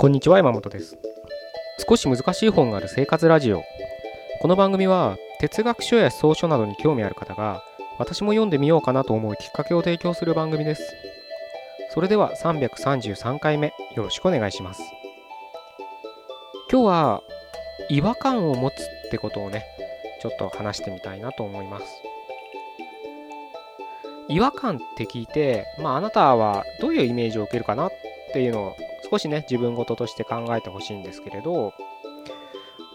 こんにちは、山本です。少し難しい本がある生活ラジオ。この番組は哲学書や草書などに興味ある方が、私も読んでみようかなと思うきっかけを提供する番組です。それでは333回目、よろしくお願いします。今日は違和感を持つってことをね、ちょっと話してみたいなと思います。違和感って聞いて、あなたはどういうイメージを受けるかなっていうのを少しね、自分事として考えてほしいんですけれど、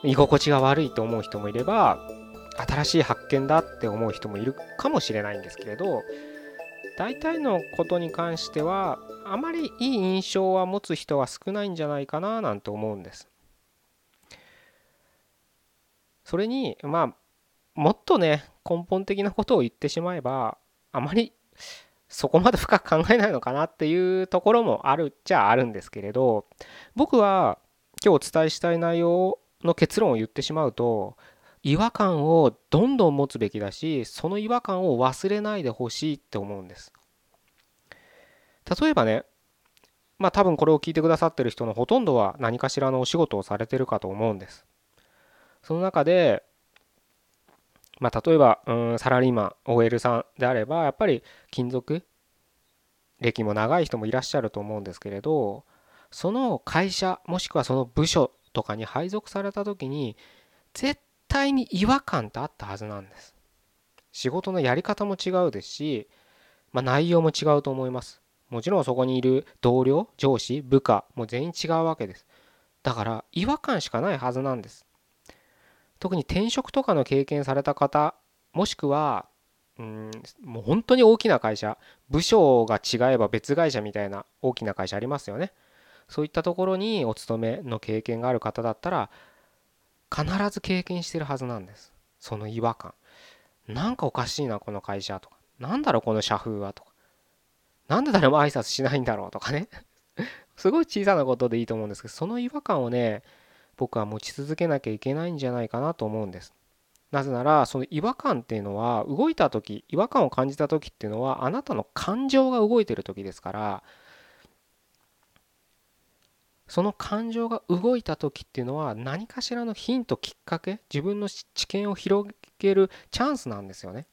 居心地が悪いと思う人もいれば、新しい発見だって思う人もいるかもしれないんですけれど、大体のことに関してはあまりいい印象は持つ人は少ないんじゃないかななんて思うんです。それにもっとね、根本的なことを言ってしまえば、あまりそこまで深く考えないのかなっていうところもあるっちゃあるんですけれど、僕は今日お伝えしたい内容の結論を言ってしまうと、違和感をどんどん持つべきだし、その違和感を忘れないでほしいって思うんです。例えばね、多分これを聞いてくださってる人のほとんどは何かしらのお仕事をされてるかと思うんです。その中で、例えばサラリーマン OL さんであれば、やっぱり勤続歴も長い人もいらっしゃると思うんですけれど、その会社もしくはその部署とかに配属された時に、絶対に違和感ってあったはずなんです。仕事のやり方も違うですし、内容も違うと思います。もちろんそこにいる同僚、上司、部下も全員違うわけです。だから違和感しかないはずなんです。特に転職とかの経験された方、もしくはもう本当に大きな会社、部署が違えば別会社みたいな大きな会社ありますよね。そういったところにお勤めの経験がある方だったら、必ず経験してるはずなんです。その違和感、なんかおかしいなこの会社とか、なんだろうこの社風はとか、なんで誰も挨拶しないんだろうとかねすごい小さなことでいいと思うんですけど、その違和感をね、僕は持ち続けなきゃいけないんじゃないかなと思うんです。なぜなら、その違和感っていうのは、動いた時、違和感を感じた時っていうのは、あなたの感情が動いてる時ですから、その感情が動いた時っていうのは、何かしらのヒント、きっかけ、自分の知見を広げるチャンスなんですよね。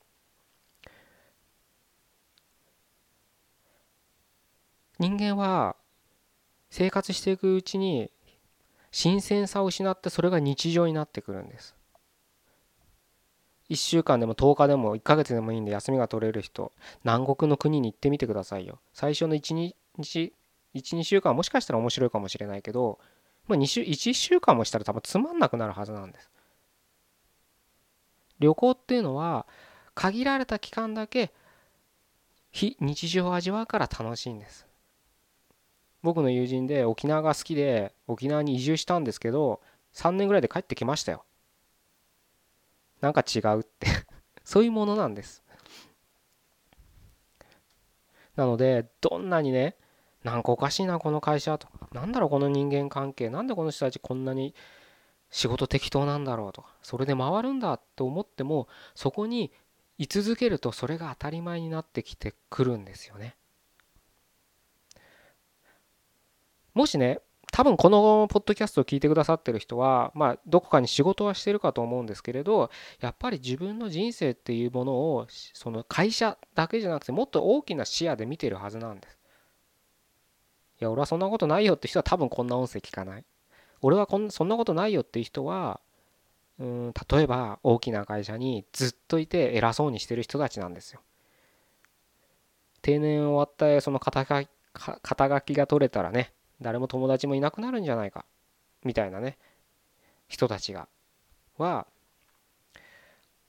人間は生活していくうちに新鮮さを失って、それが日常になってくるんです。1週間でも10日でも1ヶ月でもいいんで、休みが取れる人、南国の国に行ってみてくださいよ。最初の1、2週間はもしかしたら面白いかもしれないけど、1週間もしたら多分つまんなくなるはずなんです。旅行っていうのは、限られた期間だけ非日常を味わうから楽しいんです。僕の友人で沖縄が好きで沖縄に移住したんですけど、3年ぐらいで帰ってきましたよ。なんか違うってそういうものなんです。なので、どんなにね、なんかおかしいなこの会社とか、なんだろうこの人間関係、なんでこの人たちこんなに仕事適当なんだろうとか、それで回るんだと思っても、そこに居続けると、それが当たり前になってきてくるんですよね。もしね、多分このポッドキャストを聞いてくださってる人は、どこかに仕事はしてるかと思うんですけれど、やっぱり自分の人生っていうものを、その会社だけじゃなくて、もっと大きな視野で見てるはずなんです。いや俺はそんなことないよって人は多分こんな音声聞かない。俺はそんなことないよっていう人は、例えば大きな会社にずっといて偉そうにしてる人たちなんですよ。定年終わった、その肩書きが取れたらね、誰も友達もいなくなるんじゃないかみたいなね、人たちは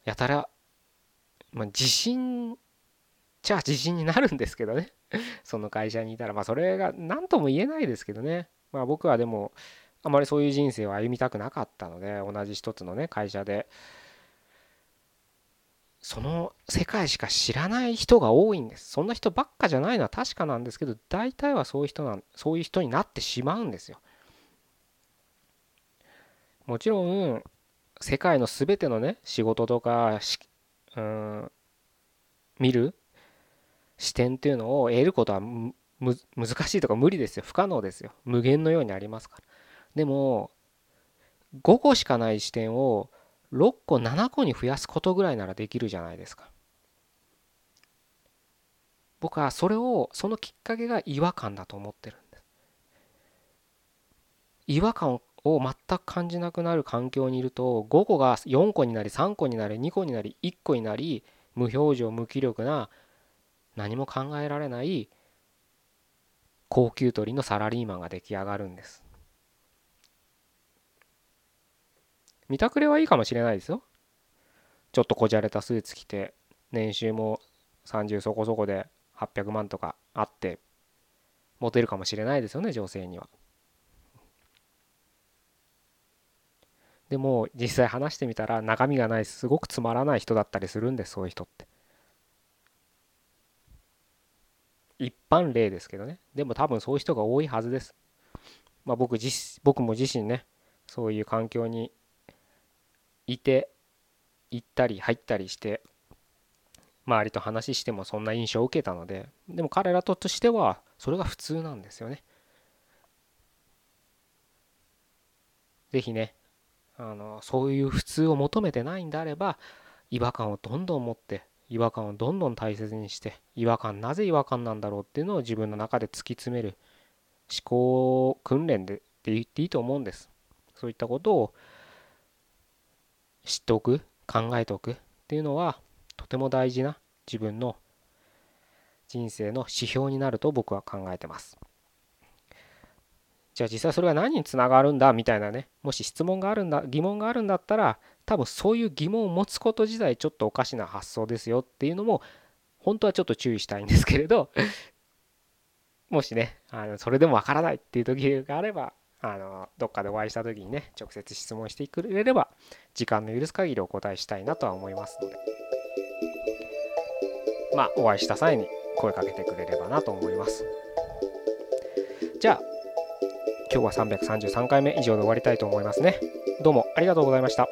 やたら、自信になるんですけどねその会社にいたら、それが何とも言えないですけどね。僕はでもあまりそういう人生を歩みたくなかったので、同じ一つのね、会社でその世界しか知らない人が多いんです。そんな人ばっかじゃないのは確かなんですけど、大体はそういう人になってしまうんですよ。もちろん世界の全てのね、仕事とか見る視点っていうのを得ることは難しいとか無理ですよ、不可能ですよ、無限のようにありますから。でも5個しかない視点を6個7個に増やすことぐらいならできるじゃないですか。僕はそれを、そのきっかけが違和感だと思ってるんです。違和感を全く感じなくなる環境にいると、5個が4個になり3個になり2個になり1個になり、無表情無気力な何も考えられない高給取りのサラリーマンが出来上がるんです。見たくれはいいかもしれないですよ。ちょっとこじゃれたスーツ着て、年収も30そこそこで800万とかあって、モテるかもしれないですよね、女性には。でも実際話してみたら、中身がない、すごくつまらない人だったりするんです、そういう人って。一般例ですけどね。でも多分そういう人が多いはずです。まあ僕も自身ね、そういう環境にいて、行ったり入ったりして、周りと話してもそんな印象を受けたので。でも彼らとしてはそれが普通なんですよね。ぜひね、そういう普通を求めてないんであれば、違和感をどんどん持って、違和感をどんどん大切にして、なぜ違和感なんだろうっていうのを自分の中で突き詰める思考訓練でって言っていいと思うんです。そういったことを知っておく、考えておくっていうのはとても大事な自分の人生の指標になると僕は考えてます。じゃあ実際それが何につながるんだみたいなね、もし質問があるんだ、疑問があるんだったら、多分そういう疑問を持つこと自体ちょっとおかしな発想ですよっていうのも本当はちょっと注意したいんですけれどもしね、それでもわからないっていう時があれば、どっかでお会いした時にね、直接質問してくれれば時間の許す限りお答えしたいなとは思いますので、まあお会いした際に声かけてくれればなと思います。じゃあ今日は333回目以上で終わりたいと思いますね。どうもありがとうございました。